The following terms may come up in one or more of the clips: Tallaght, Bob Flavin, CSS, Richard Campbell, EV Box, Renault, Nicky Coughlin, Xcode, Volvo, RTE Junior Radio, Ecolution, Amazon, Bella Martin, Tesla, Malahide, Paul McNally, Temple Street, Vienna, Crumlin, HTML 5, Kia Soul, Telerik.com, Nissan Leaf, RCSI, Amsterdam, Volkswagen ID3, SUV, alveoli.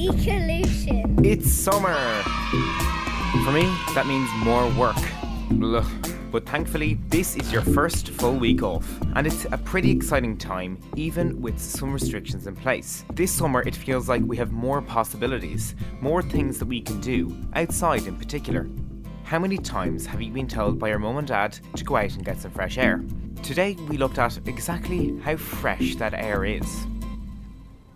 Ecolution. It's summer. For me, that means more work. Blech. But thankfully, this is your first full week off. And it's a pretty exciting time, even with some restrictions in place. This summer, it feels like we have more possibilities, more things that we can do, outside in particular. How many times have you been told by your mum and dad to go out and get some fresh air? Today, we looked at exactly how fresh that air is.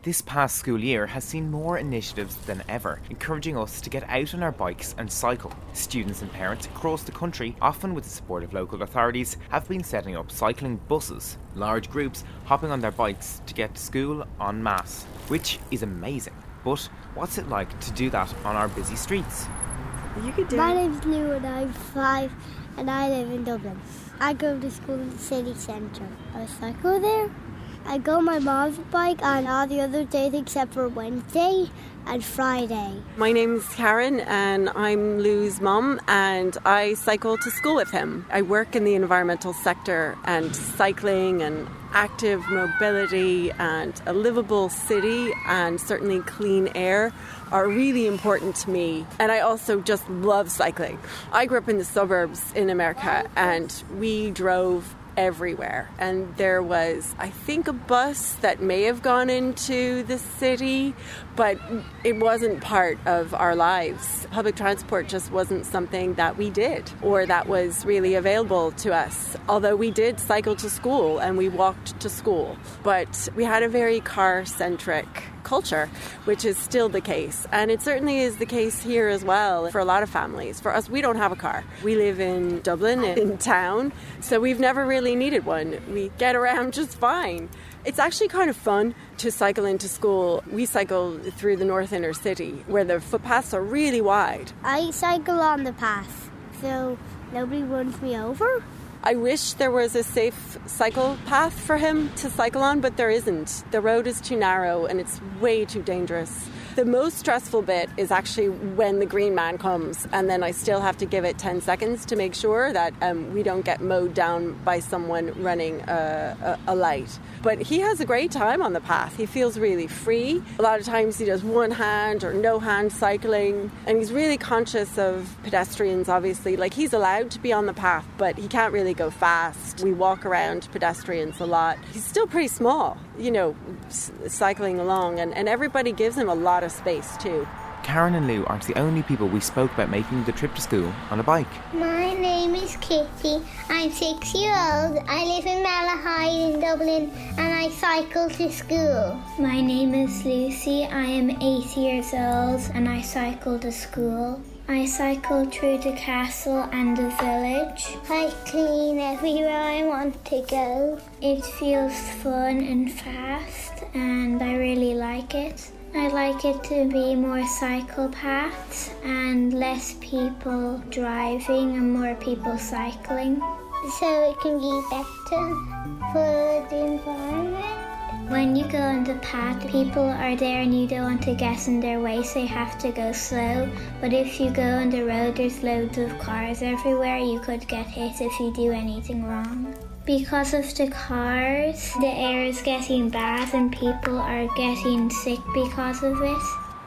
This past school year has seen more initiatives than ever, encouraging us to get out on our bikes and cycle. Students and parents across the country, often with the support of local authorities, have been setting up cycling buses, large groups hopping on their bikes to get to school en masse, which is amazing. But what's it like to do that on our busy streets? You could do it. My name's Lou and I'm 5 and I live in Dublin. I go to school in the city centre. I cycle there. I go on my mom's bike on all the other days except for Wednesday and Friday. My name's Karen and I'm Lou's mum and I cycle to school with him. I work in the environmental sector, and cycling and active mobility and a livable city and certainly clean air are really important to me. And I also just love cycling. I grew up in the suburbs in America and we drove everywhere, and there was, I think, a bus that may have gone into the city, but it wasn't part of our lives. Public transport just wasn't something that we did or that was really available to us, although we did cycle to school and we walked to school. But we had a very car-centric culture, which is still the case, and it certainly is the case here as well for a lot of families. For us, we don't have a car. We live in Dublin, in town, so we've never really needed one. We get around just fine. It's actually kind of fun to cycle into school. We cycle through the north inner city where the footpaths are really wide. I cycle on the path, so nobody runs me over. I wish there was a safe cycle path for him to cycle on, but there isn't. The road is too narrow and it's way too dangerous. The most stressful bit is actually when the green man comes, and then I still have to give it 10 seconds to make sure that we don't get mowed down by someone running a light. But he has a great time on the path. He feels really free. A lot of times he does one hand or no hand cycling, and he's really conscious of pedestrians, obviously. Like, he's allowed to be on the path, but he can't really go fast. We walk around pedestrians a lot. He's still pretty small, you know, cycling along, and everybody gives him a lot of space too. Karen and Lou aren't the only people we spoke about making the trip to school on a bike. My name is Kitty. I'm 6 years old. I live in Malahide in Dublin and I cycle to school. My name is Lucy. I am 8 years old and I cycle to school. I cycle through the castle and the village. I clean everywhere I want to go. It feels fun and fast and I really like it. I like it to be more cycle paths and less people driving and more people cycling. So it can be better for the environment. When you go on the path, people are there and you don't want to get in their way, so you have to go slow. But if you go on the road, there's loads of cars everywhere. You could get hit if you do anything wrong. Because of the cars, the air is getting bad and people are getting sick because of it.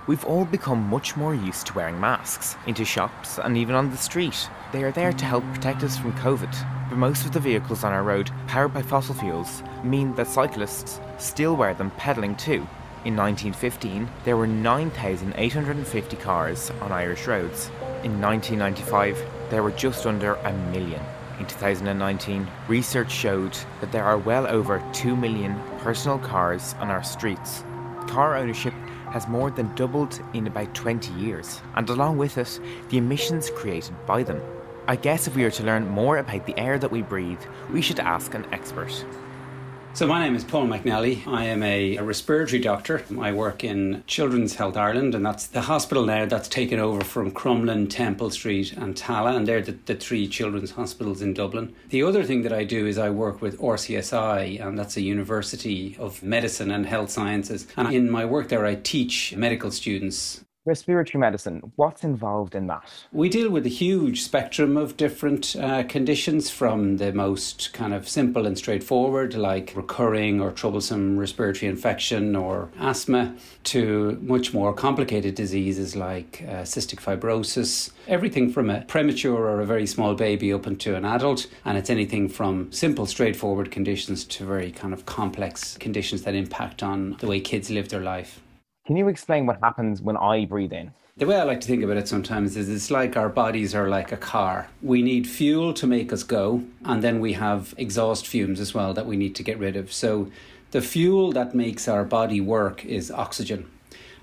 We've all become much more used to wearing masks, into shops and even on the street. They are there to help protect us from COVID. But most of the vehicles on our road, powered by fossil fuels, mean that cyclists still wear them pedalling too. In 1915, there were 9,850 cars on Irish roads. In 1995, there were just under 1 million. In 2019, research showed that there are well over 2 million personal cars on our streets. Car ownership has more than doubled in about 20 years, and along with it, the emissions created by them. I guess if we are to learn more about the air that we breathe, we should ask an expert. So my name is Paul McNally. I am a respiratory doctor. I work in Children's Health Ireland, and that's the hospital now that's taken over from Crumlin, Temple Street and Tallaght, and they're the three children's hospitals in Dublin. The other thing that I do is I work with RCSI, and that's a University of Medicine and Health Sciences. And in my work there I teach medical students. Respiratory medicine, what's involved in that? We deal with a huge spectrum of different conditions, from the most kind of simple and straightforward, like recurring or troublesome respiratory infection or asthma, to much more complicated diseases like cystic fibrosis. Everything from a premature or a very small baby up into an adult, and it's anything from simple, straightforward conditions to very kind of complex conditions that impact on the way kids live their life. Can you explain what happens when I breathe in? The way I like to think about it sometimes is it's like our bodies are like a car. We need fuel to make us go, and then we have exhaust fumes as well that we need to get rid of. So the fuel that makes our body work is oxygen.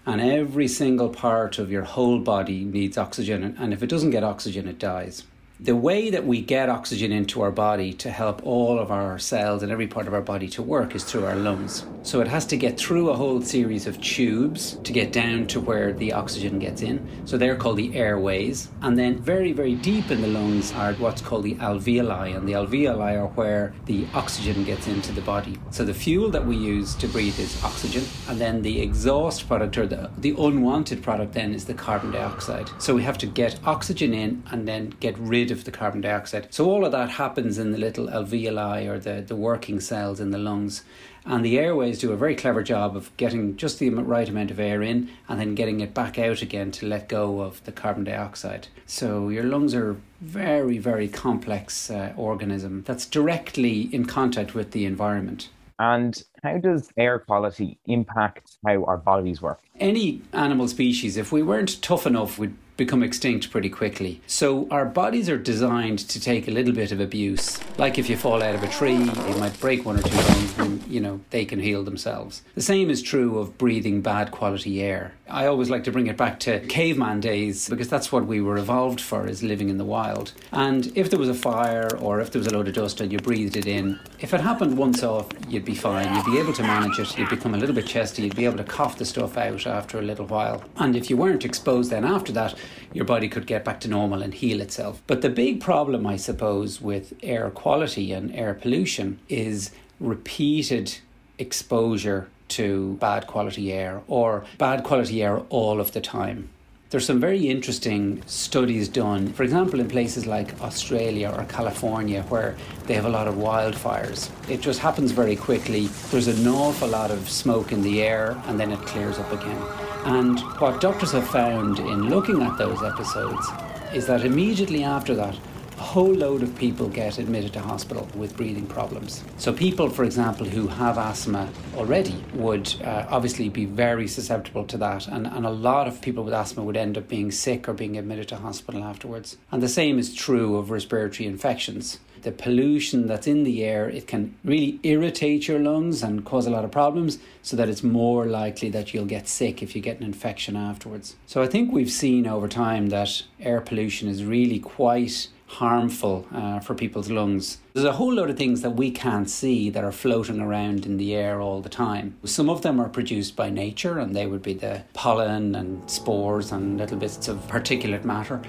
And every single part of your whole body needs oxygen. And if it doesn't get oxygen, it dies. The way that we get oxygen into our body to help all of our cells and every part of our body to work is through our lungs. So it has to get through a whole series of tubes to get down to where the oxygen gets in. So they're called the airways. And then very, very deep in the lungs are what's called the alveoli. And the alveoli are where the oxygen gets into the body. So the fuel that we use to breathe is oxygen. And then the exhaust product, or the unwanted product then, is the carbon dioxide. So we have to get oxygen in and then get rid of the carbon dioxide. So all of that happens in the little alveoli, or the working cells in the lungs. And the airways do a very clever job of getting just the right amount of air in and then getting it back out again to let go of the carbon dioxide. So your lungs are very, very complex organism that's directly in contact with the environment. And how does air quality impact how our bodies work? Any animal species, if we weren't tough enough, we'd become extinct pretty quickly. So our bodies are designed to take a little bit of abuse. Like if you fall out of a tree, you might break one or two bones, and they can heal themselves. The same is true of breathing bad quality air. I always like to bring it back to caveman days, because that's what we were evolved for, is living in the wild. And if there was a fire, or if there was a load of dust and you breathed it in, if it happened once off, you'd be fine. You'd be able to manage it. You'd become a little bit chesty. You'd be able to cough the stuff out after a little while. And if you weren't exposed then after that, your body could get back to normal and heal itself. But the big problem, I suppose, with air quality and air pollution is repeated exposure to bad quality air, or bad quality air all of the time. There's some very interesting studies done, for example, in places like Australia or California, where they have a lot of wildfires. It just happens very quickly. There's an awful lot of smoke in the air, and then it clears up again. And what doctors have found in looking at those episodes is that immediately after that, a whole load of people get admitted to hospital with breathing problems. So people, for example, who have asthma already would obviously be very susceptible to that. And a lot of people with asthma would end up being sick or being admitted to hospital afterwards. And the same is true of respiratory infections. The pollution that's in the air, it can really irritate your lungs and cause a lot of problems, so that it's more likely that you'll get sick if you get an infection afterwards. So I think we've seen over time that air pollution is really quite harmful for people's lungs. There's a whole lot of things that we can't see that are floating around in the air all the time. Some of them are produced by nature, and they would be the pollen and spores and little bits of particulate matter.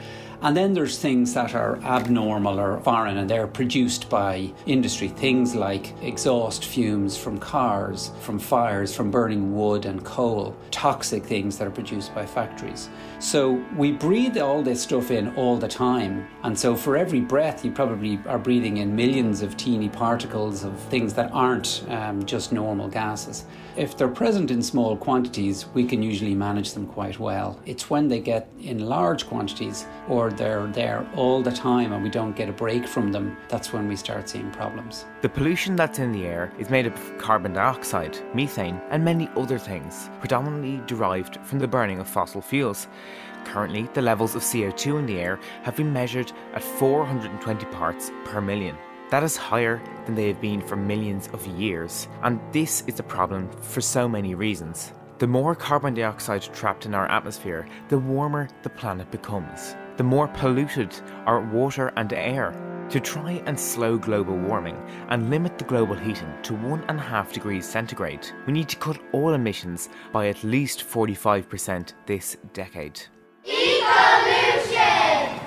And then there's things that are abnormal or foreign, and they're produced by industry. Things like exhaust fumes from cars, from fires, from burning wood and coal. Toxic things that are produced by factories. So we breathe all this stuff in all the time. And so for every breath, you probably are breathing in millions of teeny particles of things that aren't just normal gases. If they're present in small quantities, we can usually manage them quite well. It's when they get in large quantities, or they're there all the time and we don't get a break from them, that's when we start seeing problems. The pollution that's in the air is made up of carbon dioxide, methane and many other things, predominantly derived from the burning of fossil fuels. Currently, the levels of CO2 in the air have been measured at 420 parts per million. That is higher than they have been for millions of years, and this is a problem for so many reasons. The more carbon dioxide trapped in our atmosphere, the warmer the planet becomes. The more polluted are water and air. To try and slow global warming and limit the global heating to 1.5 degrees centigrade, we need to cut all emissions by at least 45% this decade. Ecolution!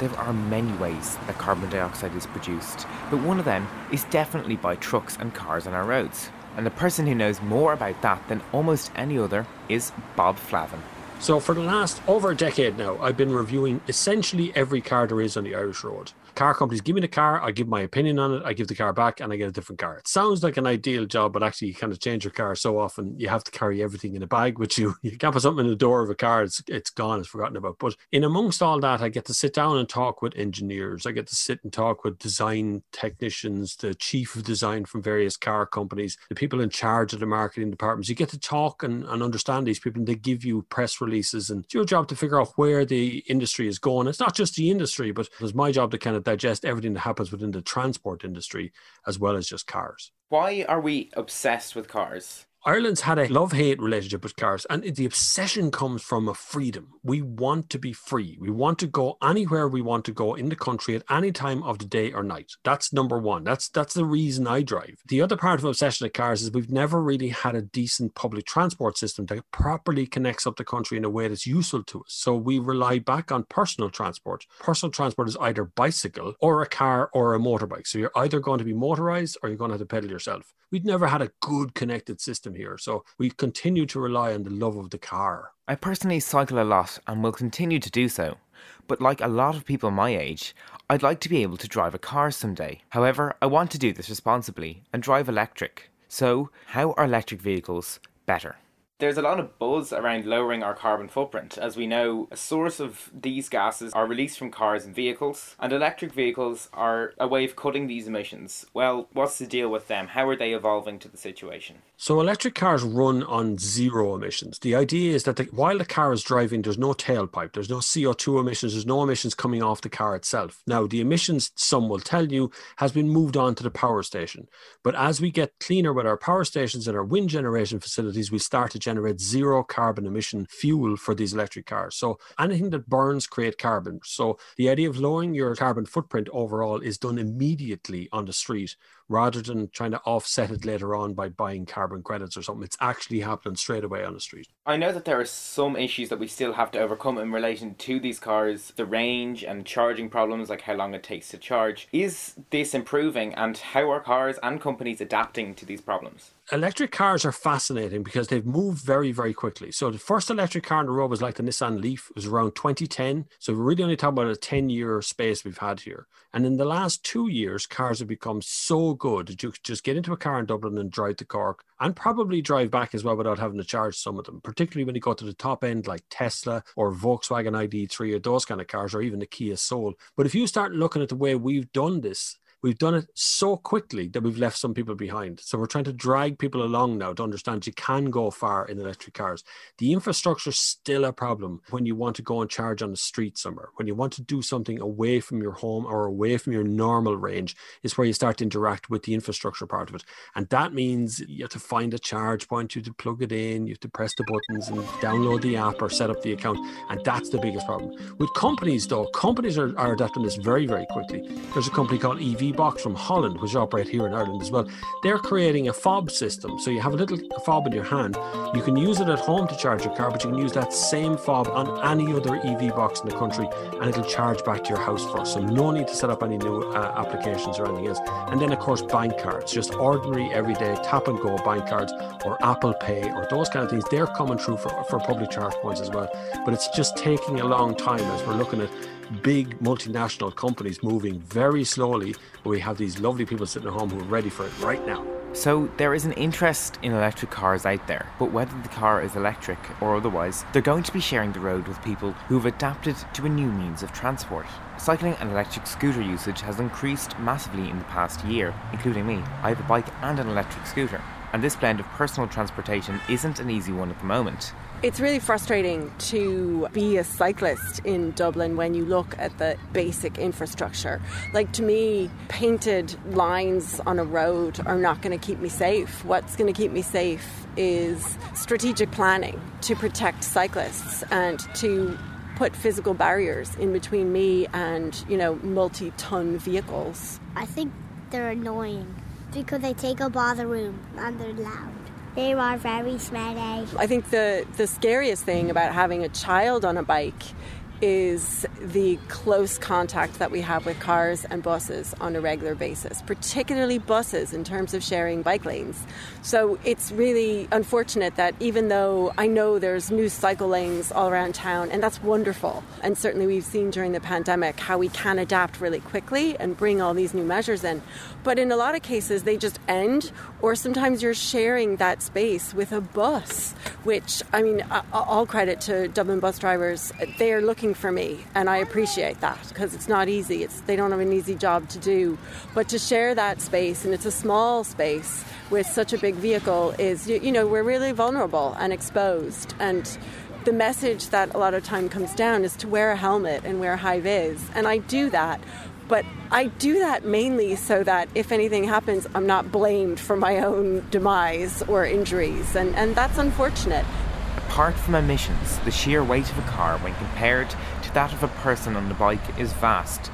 There are many ways that carbon dioxide is produced, but one of them is definitely by trucks and cars on our roads. And the person who knows more about that than almost any other is Bob Flavin. So for the last over a decade now, I've been reviewing essentially every car there is on the Irish road. Car companies give me the car, I give my opinion on it, I give the car back, and I get a different car. It sounds like an ideal job, but actually you kind of change your car so often, you have to carry everything in a bag with you. You can't put something in the door of a car, it's gone, it's forgotten about. But in amongst all that, I get to sit down and talk with engineers. I get to sit and talk with design technicians, the chief of design from various car companies, the people in charge of the marketing departments. You get to talk and understand these people, and they give you press releases, and it's your job to figure out where the industry is going. It's not just the industry, but it's my job to kind of digest everything that happens within the transport industry as well as just cars. Why are we obsessed with cars? Ireland's had a love-hate relationship with cars, and the obsession comes from a freedom. We want to be free. We want to go anywhere we want to go in the country at any time of the day or night. That's number one. That's the reason I drive. The other part of obsession with cars is we've never really had a decent public transport system that properly connects up the country in a way that's useful to us. So we rely back on personal transport. Personal transport is either bicycle or a car or a motorbike. So you're either going to be motorized or you're going to have to pedal yourself. We've never had a good connected system here. So we continue to rely on the love of the car. I personally cycle a lot and will continue to do so. But like a lot of people my age, I'd like to be able to drive a car someday. However, I want to do this responsibly and drive electric. So how are electric vehicles better? There's a lot of buzz around lowering our carbon footprint. As we know, a source of these gases are released from cars and vehicles, and electric vehicles are a way of cutting these emissions. Well, what's the deal with them? How are they evolving to the situation? So electric cars run on zero emissions. The idea is that while the car is driving, there's no tailpipe, there's no CO2 emissions, there's no emissions coming off the car itself. Now, the emissions, some will tell you, has been moved on to the power station. But as we get cleaner with our power stations and our wind generation facilities, we start to generate zero carbon emission fuel for these electric cars. So anything that burns creates carbon. So the idea of lowering your carbon footprint overall is done immediately on the street rather than trying to offset it later on by buying carbon credits or something. It's actually happening straight away on the street. I know that there are some issues that we still have to overcome in relation to these cars, the range and charging problems, like how long it takes to charge. Is this improving, and how are cars and companies adapting to these problems? Electric cars are fascinating because they've moved very, very quickly. So the first electric car on the road was like the Nissan Leaf. It was around 2010. So we're really only talking about a 10-year space we've had here. And in the last 2 years, cars have become so good that you could just get into a car in Dublin and drive to Cork and probably drive back as well without having to charge some of them, particularly when you go to the top end like Tesla or Volkswagen ID3 or those kind of cars, or even the Kia Soul. But if you start looking at the way we've done this, we've done it so quickly that we've left some people behind. So we're trying to drag people along now to understand you can go far in electric cars. The infrastructure is still a problem when you want to go and charge on the street somewhere. When you want to do something away from your home or away from your normal range is where you start to interact with the infrastructure part of it. And that means you have to find a charge point, you have to plug it in, you have to press the buttons and download the app or set up the account. And that's the biggest problem. With companies though, companies are adapting this very, very quickly. There's a company called EV Box from Holland, which operate here in Ireland as well. They're creating a fob system. So you have a little fob in your hand. You can use it at home to charge your car, but you can use that same fob on any other EV box in the country, and it'll charge back to your house first. So no need to set up any new applications or anything else. And then, of course, bank cards, just ordinary, everyday tap-and-go bank cards or Apple Pay or those kind of things. They're coming through for public charge points as well. But it's just taking a long time as we're looking at big multinational companies moving very slowly, but we have these lovely people sitting at home who are ready for it right now. So there is an interest in electric cars out there, but whether the car is electric or otherwise, they're going to be sharing the road with people who've adapted to a new means of transport. Cycling and electric scooter usage has increased massively in the past year, including me. I have a bike and an electric scooter, and this blend of personal transportation isn't an easy one at the moment. It's really frustrating to be a cyclist in Dublin when you look at the basic infrastructure. Like, to me, painted lines on a road are not going to keep me safe. What's going to keep me safe is strategic planning to protect cyclists and to put physical barriers in between me and, you know, multi-ton vehicles. I think they're annoying because they take up all the room and they're loud. They are very smelly. I think the scariest thing about having a child on a bike is the close contact that we have with cars and buses on a regular basis, particularly buses in terms of sharing bike lanes. So it's really unfortunate that even though I know there's new cycle lanes all around town, and that's wonderful, and certainly we've seen during the pandemic how we can adapt really quickly and bring all these new measures in, but in a lot of cases they just end, or sometimes you're sharing that space with a bus, which, I mean, all credit to Dublin bus drivers, they are looking for me, and I appreciate that because it's not easy. They don't have an easy job to do, but to share that space, and it's a small space with such a big vehicle, is, you know, we're really vulnerable and exposed. And the message that a lot of time comes down is to wear a helmet and wear high vis, and I do that, but I do that mainly so that if anything happens, I'm not blamed for my own demise or injuries, and that's unfortunate. Apart from emissions, the sheer weight of a car when compared to that of a person on a bike is vast,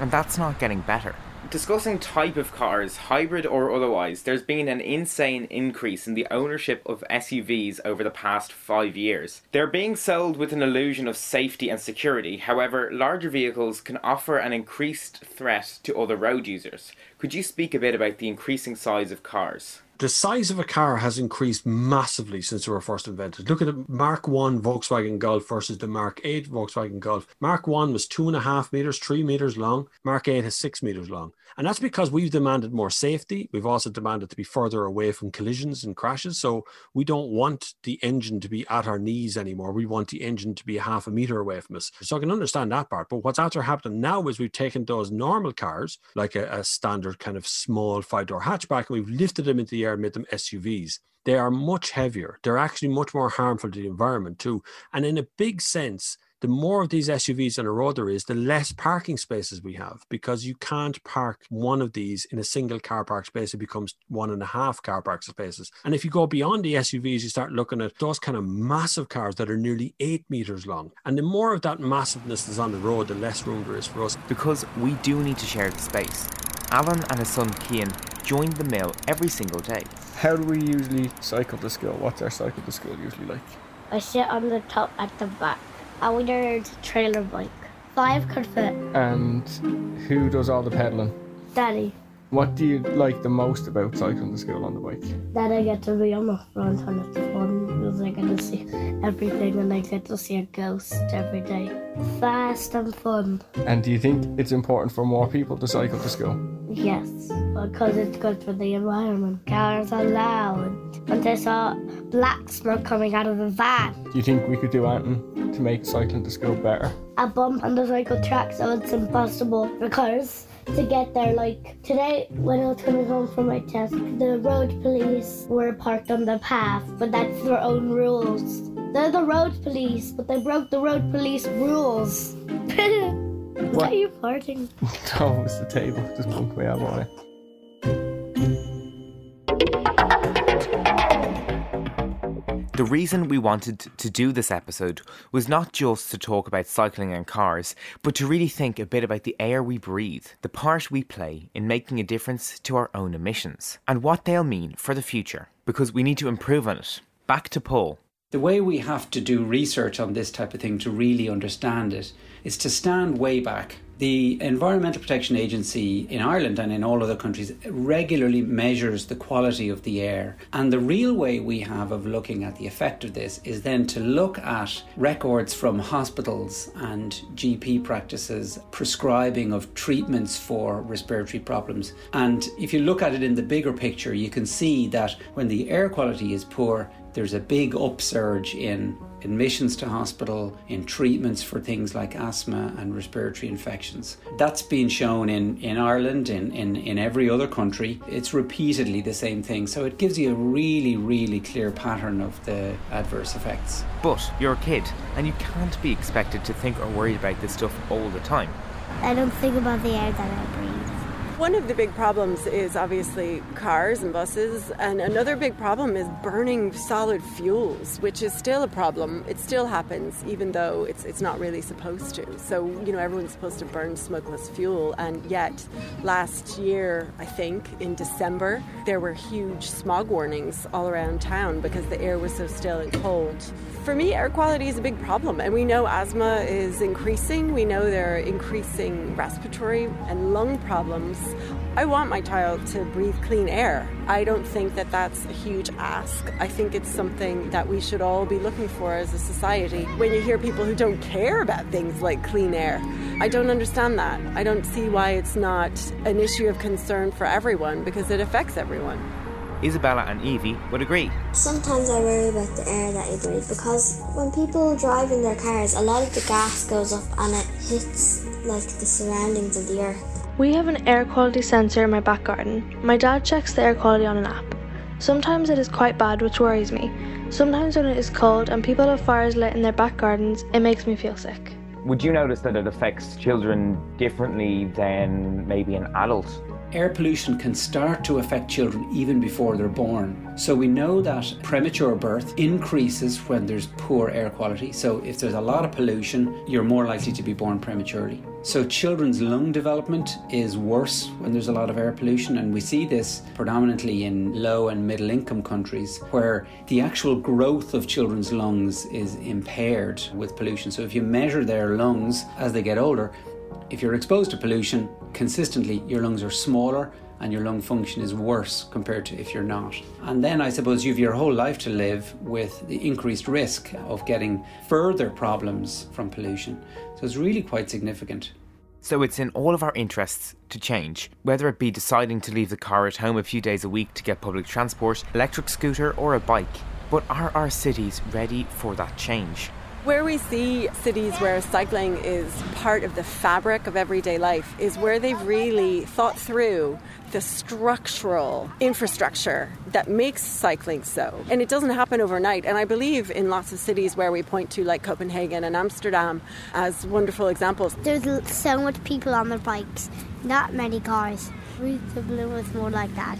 and that's not getting better. Discussing type of cars, hybrid or otherwise, there's been an insane increase in the ownership of SUVs over the past 5 years. They're being sold with an illusion of safety and security. However, larger vehicles can offer an increased threat to other road users. Could you speak a bit about the increasing size of cars? The size of a car has increased massively since they were first invented. Look at the Mark 1 Volkswagen Golf versus the Mark 8 Volkswagen Golf. Mark 1 was 2.5 meters, 3 meters long. Mark 8 is 6 meters long. And that's because we've demanded more safety. We've also demanded to be further away from collisions and crashes. So we don't want the engine to be at our knees anymore. We want the engine to be 0.5 meter away from us. So I can understand that part. But what's after happening now is we've taken those normal cars, like a standard kind of small 5-door hatchback, and we've lifted them into the air and made them SUVs. They are much heavier. They're actually much more harmful to the environment too. And in a big sense, the more of these SUVs on the road there is, the less parking spaces we have, because you can't park one of these in a single car park space. It becomes 1.5 car park spaces. And if you go beyond the SUVs, you start looking at those kind of massive cars that are nearly 8 meters long. And the more of that massiveness is on the road, the less room there is for us. Because we do need to share the space. Alan and his son Cian joined the mill every single day. How do we usually cycle to school? What's our cycle to school usually like? I sit on the top at the back. I ride a trailer bike. 5 could fit. And who does all the pedalling? Daddy. What do you like the most about cycling to school on the bike? That I get to be on the front and it's fun because I get to see everything and I get to see a ghost every day. Fast and fun. And do you think it's important for more people to cycle to school? Yes, because it's good for the environment. Cars are loud. And I saw black smoke coming out of the van. Do you think we could do anything to make cycling to school better? A bump on the cycle track, so it's impossible for cars to get there. Like today, when I was coming home from my test, the road police were parked on the path, but that's their own rules. They're the road police, but they broke the road police rules. Why are you farting? Oh, it's the table. Just bumped me out of my way. The reason we wanted to do this episode was not just to talk about cycling and cars, but to really think a bit about the air we breathe, the part we play in making a difference to our own emissions, and what they'll mean for the future, because we need to improve on it. Back to Paul. The way we have to do research on this type of thing to really understand it is to stand way back. The Environmental Protection Agency in Ireland and in all other countries regularly measures the quality of the air. And the real way we have of looking at the effect of this is then to look at records from hospitals and GP practices, prescribing of treatments for respiratory problems. And if you look at it in the bigger picture, you can see that when the air quality is poor, there's a big upsurge in admissions to hospital, in treatments for things like asthma and respiratory infections. That's been shown in Ireland, in every other country. It's repeatedly the same thing. So it gives you a really, really clear pattern of the adverse effects. But you're a kid and you can't be expected to think or worry about this stuff all the time. I don't think about the air that I breathe. One of the big problems is obviously cars and buses, and another big problem is burning solid fuels, which is still a problem. It still happens, even though it's not really supposed to. So, you know, everyone's supposed to burn smokeless fuel, and yet last year, I think, in December, there were huge smog warnings all around town because the air was so still and cold. For me, air quality is a big problem, and we know asthma is increasing. We know there are increasing respiratory and lung problems. I want my child to breathe clean air. I don't think that that's a huge ask. I think it's something that we should all be looking for as a society. When you hear people who don't care about things like clean air, I don't understand that. I don't see why it's not an issue of concern for everyone, because it affects everyone. Isabella and Evie would agree. Sometimes I worry about the air that you breathe, because when people drive in their cars, a lot of the gas goes up and it hits like the surroundings of the earth. We have an air quality sensor in my back garden. My dad checks the air quality on an app. Sometimes it is quite bad, which worries me. Sometimes when it is cold and people have fires lit in their back gardens, it makes me feel sick. Would you notice that it affects children differently than maybe an adult? Air pollution can start to affect children even before they're born. So we know that premature birth increases when there's poor air quality. So if there's a lot of pollution, you're more likely to be born prematurely. So children's lung development is worse when there's a lot of air pollution, and we see this predominantly in low and middle income countries where the actual growth of children's lungs is impaired with pollution. So if you measure their lungs as they get older, if you're exposed to pollution consistently, your lungs are smaller and your lung function is worse compared to if you're not. And then I suppose you've your whole life to live with the increased risk of getting further problems from pollution. So it's really quite significant. So it's in all of our interests to change, whether it be deciding to leave the car at home a few days a week to get public transport, electric scooter or a bike. But are our cities ready for that change? Where we see cities where cycling is part of the fabric of everyday life is where they've really thought through the structural infrastructure that makes cycling so. And it doesn't happen overnight. And I believe in lots of cities where we point to, like Copenhagen and Amsterdam, as wonderful examples. There's so much people on their bikes, not many cars. We could live more like that.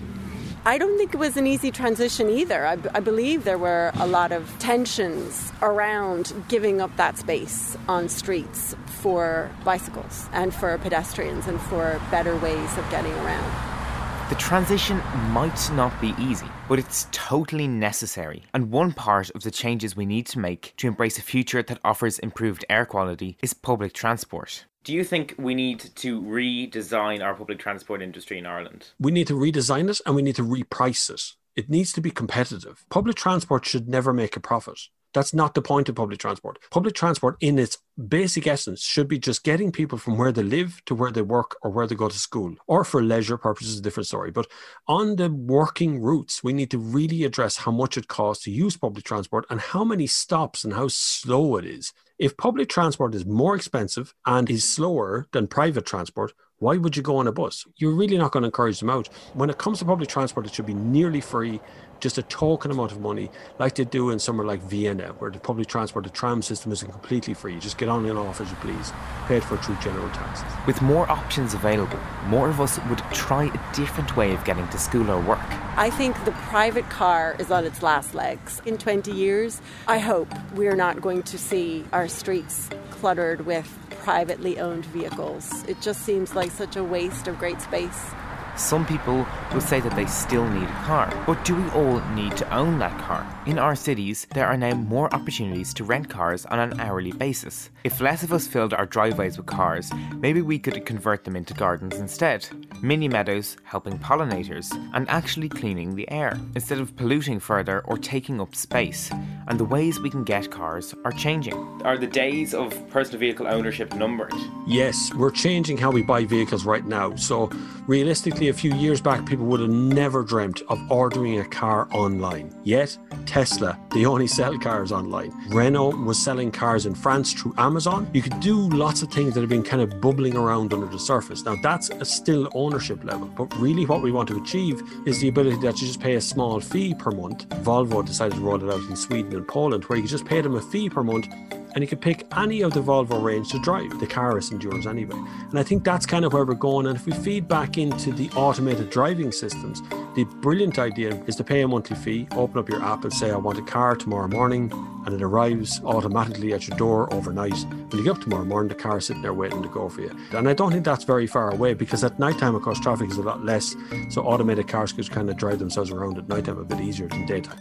I don't think it was an easy transition either. I believe there were a lot of tensions around giving up that space on streets for bicycles and for pedestrians and for better ways of getting around. The transition might not be easy, but it's totally necessary. And one part of the changes we need to make to embrace a future that offers improved air quality is public transport. Do you think we need to redesign our public transport industry in Ireland? We need to redesign it and we need to reprice it. It needs to be competitive. Public transport should never make a profit. That's not the point of public transport. Public transport in its basic essence should be just getting people from where they live to where they work or where they go to school. Or for leisure purposes, a different story. But on the working routes, we need to really address how much it costs to use public transport and how many stops and how slow it is. If public transport is more expensive and is slower than private transport, why would you go on a bus? You're really not going to encourage them out. When it comes to public transport, it should be nearly free, just a token amount of money, like they do in somewhere like Vienna, where the public transport, the tram system isn't completely free. You just get on and off as you please, paid for through general taxes. With more options available, more of us would try a different way of getting to school or work. I think the private car is on its last legs. In 20 years, I hope we're not going to see our streets cluttered with privately owned vehicles. It just seems like such a waste of great space. Some people will say that they still need a car, but do we all need to own that car? In our cities, there are now more opportunities to rent cars on an hourly basis. If less of us filled our driveways with cars, maybe we could convert them into gardens instead. Mini meadows helping pollinators and actually cleaning the air, instead of polluting further or taking up space. And the ways we can get cars are changing. Are the days of personal vehicle ownership numbered? Yes, we're changing how we buy vehicles right now. So realistically, a few years back, people would have never dreamt of ordering a car online. Yet, Tesla, they only sell cars online. Renault was selling cars in France through Amazon. You could do lots of things that have been kind of bubbling around under the surface. Now, that's a still ownership level, but really what we want to achieve is the ability that you just pay a small fee per month. Volvo decided to roll it out in Sweden and Poland, where you just pay them a fee per month and you can pick any of the Volvo range to drive. The car is endurance anyway. And I think that's kind of where we're going. And if we feed back into the automated driving systems, the brilliant idea is to pay a monthly fee, open up your app and say, I want a car tomorrow morning, and it arrives automatically at your door overnight. When you get up tomorrow morning, the car is sitting there waiting to go for you. And I don't think that's very far away, because at nighttime, of course, traffic is a lot less. So automated cars could kind of drive themselves around at nighttime a bit easier than daytime.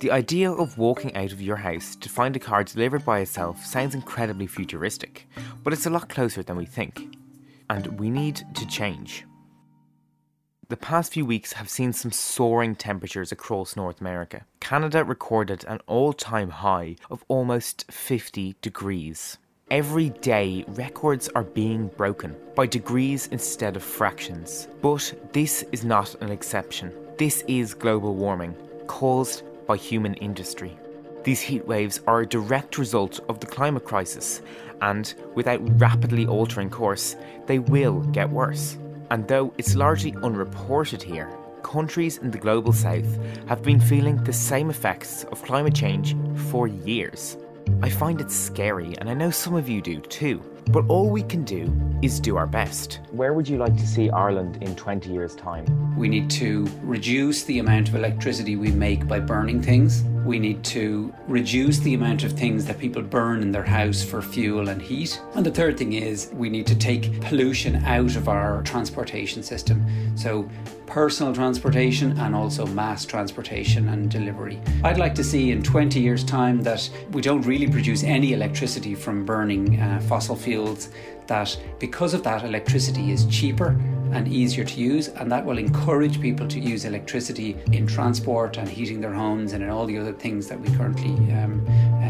The idea of walking out of your house to find a car delivered by itself sounds incredibly futuristic, but it's a lot closer than we think. And we need to change. The past few weeks have seen some soaring temperatures across North America. Canada recorded an all-time high of almost 50 degrees. Every day, records are being broken by degrees instead of fractions. But this is not an exception. This is global warming, caused by human industry. These heat waves are a direct result of the climate crisis, and without rapidly altering course, they will get worse. And though it's largely unreported here, countries in the global south have been feeling the same effects of climate change for years. I find it scary, and I know some of you do too, but all we can do is do our best. Where would you like to see Ireland in 20 years' time? We need to reduce the amount of electricity we make by burning things. We need to reduce the amount of things that people burn in their house for fuel and heat. And the third thing is we need to take pollution out of our transportation system. So personal transportation and also mass transportation and delivery. I'd like to see in 20 years' time that we don't really produce any electricity from burning fossil fuels, that because of that, electricity is cheaper and easier to use, and that will encourage people to use electricity in transport and heating their homes and in all the other things that we currently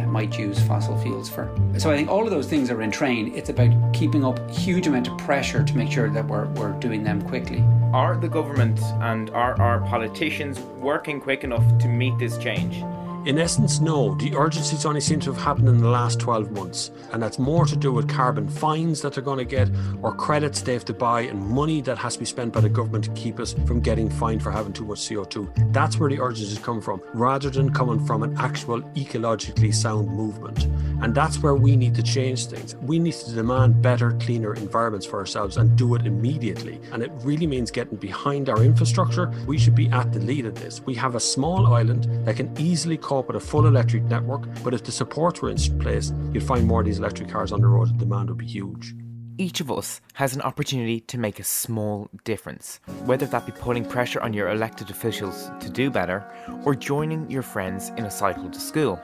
might use fossil fuels for. So I think all of those things are in train. It's about keeping up a huge amount of pressure to make sure that we're doing them quickly. Are the government and are our politicians working quick enough to meet this change? In essence, no. The urgencies only seem to have happened in the last 12 months. And that's more to do with carbon fines that they're going to get, or credits they have to buy, and money that has to be spent by the government to keep us from getting fined for having too much CO2. That's where the urgencies come from, rather than coming from an actual ecologically sound movement. And that's where we need to change things. We need to demand better, cleaner environments for ourselves and do it immediately. And it really means getting behind our infrastructure. We should be at the lead of this. We have a small island that can easily with a full electric network, but if the supports were in place, you'd find more of these electric cars on the road. The demand would be huge. Each of us has an opportunity to make a small difference, whether that be putting pressure on your elected officials to do better, or joining your friends in a cycle to school.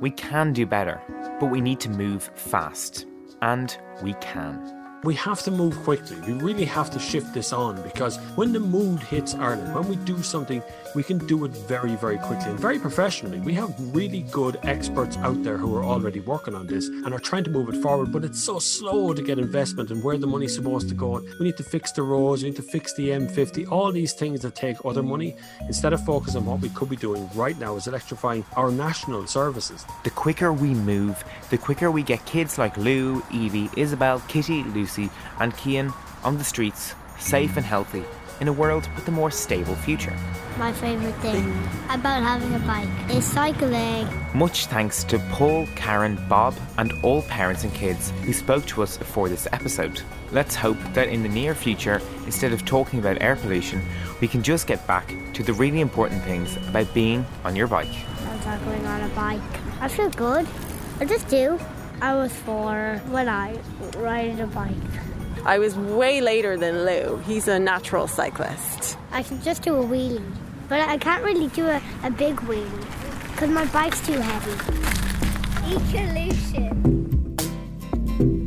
We can do better, but we need to move fast. And we can. We have to move quickly. We really have to shift this on, because when the mood hits Ireland, when we do something, we can do it very, very quickly and very professionally. We have really good experts out there who are already working on this and are trying to move it forward, but it's so slow to get investment and where the money's supposed to go. We need to fix the roads, we need to fix the M50, all these things that take other money, instead of focusing on what we could be doing right now is electrifying our national services. The quicker we move, the quicker we get kids like Lou, Evie, Isabel, Kitty, Lucy and Kian on the streets, safe and healthy, in a world with a more stable future. My favourite thing about having a bike is cycling. Much thanks to Paul, Karen, Bob and all parents and kids who spoke to us for this episode. Let's hope that in the near future, instead of talking about air pollution, we can just get back to the really important things about being on your bike. I'm cycling on a bike. I feel good. I just do. I was 4 when I rode a bike. I was way later than Lou. He's a natural cyclist. I can just do a wheelie, but I can't really do a big wheelie because my bike's too heavy. Ecolution.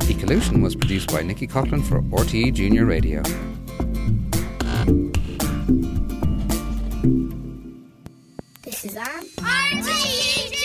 Ecolution was produced by Nicky Coughlin for RTE Junior Radio. This is RTE Junior Radio.